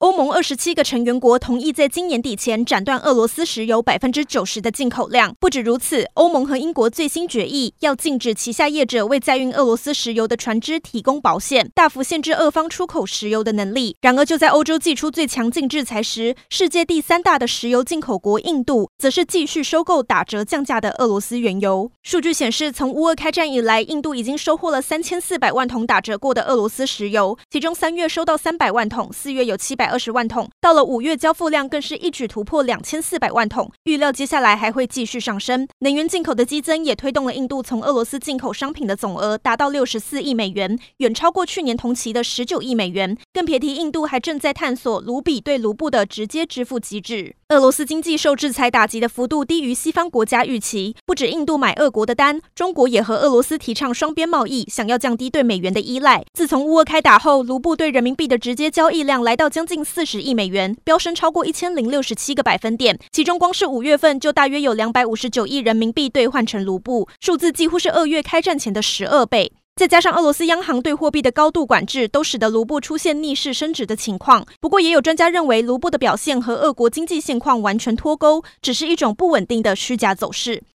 欧盟27个成员国同意在今年底前斩断俄罗斯石油 90% 的进口量。不止如此，欧盟和英国最新决议要禁止旗下业者为载运俄罗斯石油的船只提供保险，大幅限制俄方出口石油的能力。然而就在欧洲祭出最强劲制裁时，世界第三大的石油进口国印度则是继续收购打折降价的俄罗斯原油。数据显示，从乌俄开战以来，印度已经收获了3400万桶打折过的俄罗斯石油，其中3月收到300万桶 ,4 月有720万桶，到了5月交付量更是一举突破2400万桶，预料接下来还会继续上升。能源进口的激增也推动了印度从俄罗斯进口商品的总额达到64亿美元，远超过去年同期的19亿美元。更别提印度还正在探索卢比对卢布的直接支付机制。俄罗斯经济受制裁打击的幅度低于西方国家预期，不止印度买俄国的单，中国也和俄罗斯提倡双边贸易，想要降低对美元的依赖。自从乌俄开打后，卢布对人民币的直接交易量来到将近40亿美元，飙升超过1067个百分点，其中光是5月份就大约有259亿人民币兑换成卢布，数字几乎是2月开战前的12倍。再加上俄罗斯央行对货币的高度管制，都使得卢布出现逆势升值的情况。不过也有专家认为，卢布的表现和俄国经济现况完全脱钩，只是一种不稳定的虚假走势。